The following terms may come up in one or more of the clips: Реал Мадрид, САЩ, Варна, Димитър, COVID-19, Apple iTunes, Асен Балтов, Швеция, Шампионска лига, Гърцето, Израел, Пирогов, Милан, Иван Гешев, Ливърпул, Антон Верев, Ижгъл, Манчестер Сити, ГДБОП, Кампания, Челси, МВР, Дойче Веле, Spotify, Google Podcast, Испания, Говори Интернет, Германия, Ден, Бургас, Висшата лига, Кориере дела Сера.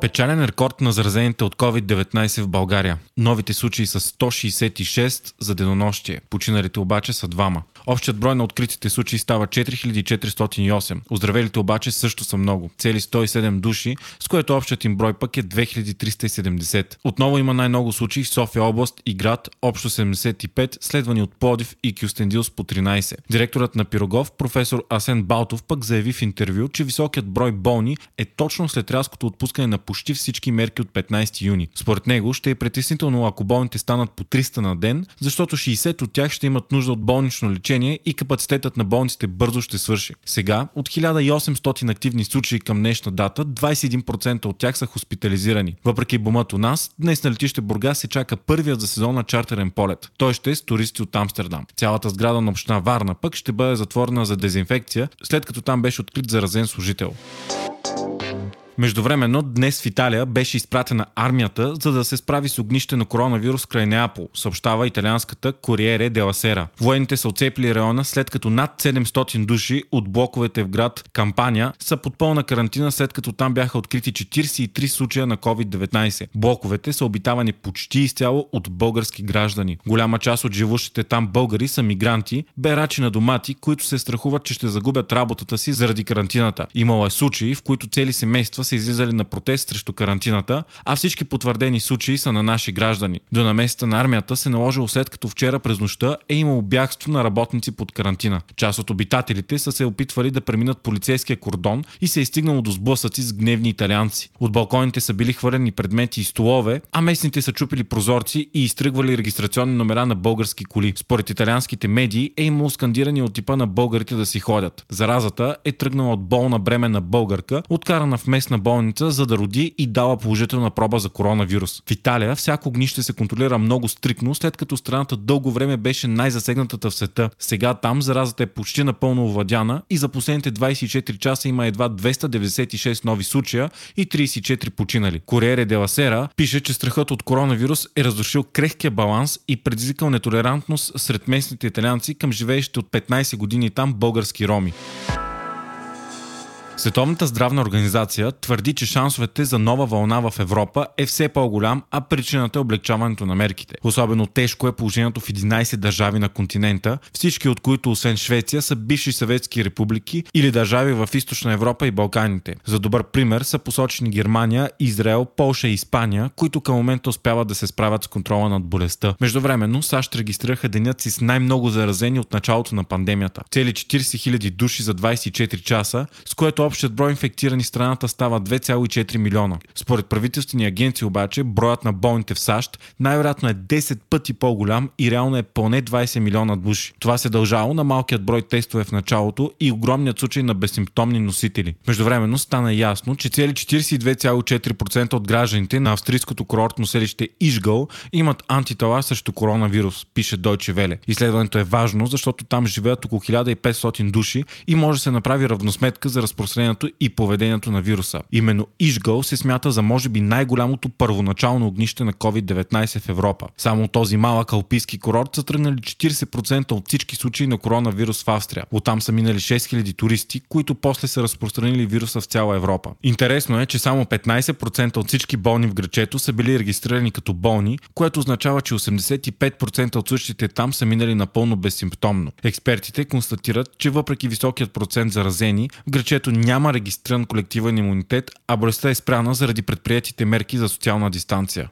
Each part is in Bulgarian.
Печален рекорд на заразените от COVID-19 в България. Новите случаи са 166 за денонощие. Починалите обаче са двама. Общият брой на откритите случаи става 4408. Оздравелите обаче също са много. Цели 107 души, с което общият им брой пък е 2370. Отново има най-много случаи в София област и град, общо 75, следвани от Пловдив и Кюстендил с по 13. Директорът на Пирогов, професор Асен Балтов, пък заяви в интервю, че високият брой болни е точно след рязкото отпускане на почти всички мерки от 15 юни. Според него ще е притеснително, ако болните станат по 300 на ден, защото 60 от тях ще имат нужда от болнично лечение и капацитетът на болниците бързо ще свърши. Сега, от 1800 активни случаи към днешна дата, 21% от тях са хоспитализирани. Въпреки бумът у нас, днес на летище Бургас се чака първият за сезона чартерен полет. Той ще е с туристи от Амстердам. Цялата сграда на община Варна пък ще бъде затворена за дезинфекция, след като там беше открит заразен служител. Междувременно, днес в Италия беше изпратена армията, за да се справи с огнище на коронавирус край Неапол, съобщава италианската Кориере дела Сера. Военните са оцепили района, след като над 700 души от блоковете в град Кампания са под пълна карантина, след като там бяха открити 43 случая на COVID-19. Блоковете са обитавани почти изцяло от български граждани. Голяма част от живущите там българи са мигранти, берачи на домати, които се страхуват, че ще загубят работата си заради карантината. Имало е случаи, в които цели семейства са излизали на протест срещу карантината, а всички потвърдени случаи са на наши граждани. До намесата на армията се наложило, след като вчера през нощта е имало бягство на работници под карантина. Част от обитателите са се опитвали да преминат полицейския кордон и се е стигнало до сблъсъци с гневни италианци. От балконите са били хвърлени предмети и столове, а местните са чупили прозорци и изтръгвали регистрационни номера на български коли. Според италианските медии е имало скандиране от типа на българите да си ходят. Заразата е тръгнала от болна бременна българка, откарана в местна болница, за да роди и дала положителна проба за коронавирус. В Италия всяко огнище се контролира много стриктно, след като страната дълго време беше най-засегнатата в света. Сега там заразата е почти напълно овладяна и за последните 24 часа има едва 296 нови случая и 34 починали. Кориере дела Сера пише, че страхът от коронавирус е разрушил крехкия баланс и предизвикал нетолерантност сред местните италианци към живеещите от 15 години там български роми. Световната здравна организация твърди, че шансовете за нова вълна в Европа е все по-голям, а причината е облекчаването на мерките. Особено тежко е положението в 11 държави на континента, всички от които освен Швеция са бивши съветски републики или държави в Източна Европа и Балканите. За добър пример са посочени Германия, Израел, Полша и Испания, които към момента успяват да се справят с контрола над болестта. Междувременно САЩ регистрираха денят си с най-много заразени от началото на пандемията. Цели 40 000 души за 24 часа, с което общият брой инфектирани в страната става 2,4 милиона. Според правителствени агенции обаче, броят на болните в САЩ най-вероятно е 10 пъти по-голям и реално е поне 20 милиона души. Това се дължало на малкият брой тестове в началото и огромният случай на безсимптомни носители. Междувременно стана ясно, че цели 42,4% от гражданите на австрийското курортно селище Ижгъл имат антитела срещу коронавирус, пише Дойче Веле. Изследването е важно, защото там живеят около 1500 души и може да се направи равносметка за и поведението на вируса. Именно Ижгъл се смята за може би най-голямото първоначално огнище на COVID-19 в Европа. Само този малък алпийски курорт са тръгнали 40% от всички случаи на коронавирус в Австрия. Оттам са минали 6000 туристи, които после са разпространили вируса в цяла Европа. Интересно е, че само 15% от всички болни в Гърцето са били регистрирани като болни, което означава, че 85% от същите там са минали напълно безсимптомно. Експертите констатират, че въпреки високият процент заразени, в Гърцето няма регистриран колективен имунитет, а болестта е спряна заради предприетите мерки за социална дистанция.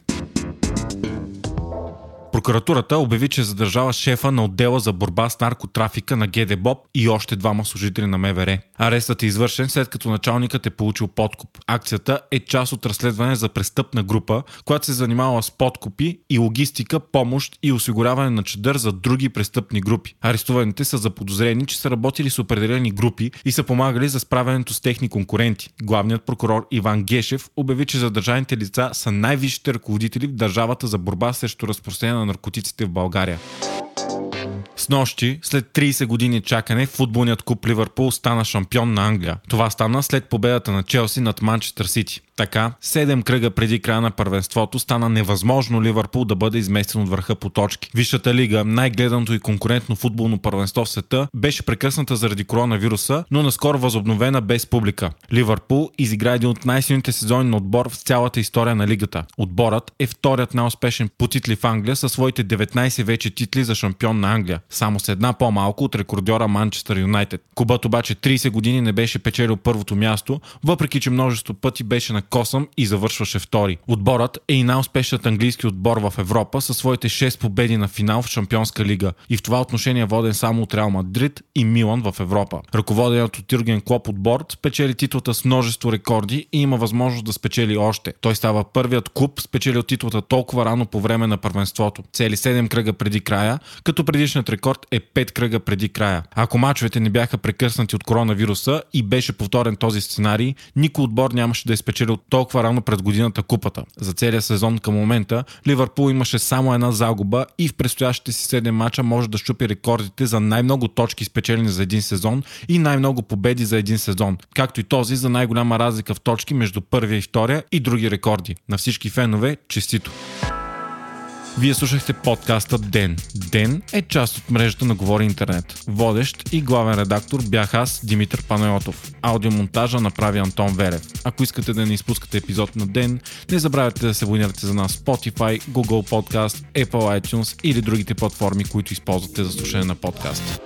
Прокуратурата обяви, че задържава шефа на отдела за борба с наркотрафика на ГДБОП и още двама служители на МВР. Арестът е извършен след като началникът е получил подкуп. Акцията е част от разследване за престъпна група, която се занимава с подкупи и логистика, помощ и осигуряване на чадър за други престъпни групи. Арестуваните са заподозрени, че са работили с определени групи и са помагали за справянето с техни конкуренти. Главният прокурор Иван Гешев обяви, че задържаните лица са най-висшите ръководители в държавата за борба срещу разпространение на наркотиците в България. Снощи, след 30 години чакане, футболният клуб Ливърпул стана шампион на Англия. Това стана след победата на Челси над Манчестер Сити. Така, 7 кръга преди края на първенството стана невъзможно Ливърпул да бъде изместен от върха по точки. Висшата лига, най-гледаното и конкурентно футболно първенство в света, беше прекъсната заради коронавируса, но наскоро възобновена без публика. Ливърпул изигра един от най-силните сезони на отбор в цялата история на лигата. Отборът е вторият най-успешен по титли в Англия със своите 19 вече титли за шампион на Англия, само с една по-малко от рекордьора Манчестър Юнайтед. Клубът обаче 30 години не беше печелил първото място, въпреки че множество пъти беше на косъм и завършваше втори. Отборът е и най-успешният английски отбор в Европа със своите 6 победи на финал в Шампионска лига и в това отношение воден само от Реал Мадрид и Милан в Европа. Ръководеният от Юрген Клоп отбор спечели титлата с множество рекорди и има възможност да спечели още. Той става първият клуб, спечелил титлата толкова рано по време на първенството. Цели 7 кръга преди края, като предишният рекорд е 5 кръга преди края. Ако мачовете не бяха прекъснати от коронавируса и беше повторен този сценарий, никой отбор нямаше да е спечелил толкова рано през годината купата. За целия сезон към момента Ливърпул имаше само една загуба и в предстоящите си 7 мача може да щупи рекордите за най-много точки спечелени за един сезон и най-много победи за един сезон, както и този за най-голяма разлика в точки между първия и втория и други рекорди. На всички фенове, честито! Вие слушахте подкаста Ден. Ден е част от мрежата на Говори Интернет. Водещ и главен редактор бях аз, Димитър Панайотов. Аудиомонтажа направи Антон Верев. Ако искате да не изпускате епизод на Ден, не забравяйте да се абонирате за нас в Spotify, Google Podcast, Apple iTunes или другите платформи, които използвате за слушане на подкаст.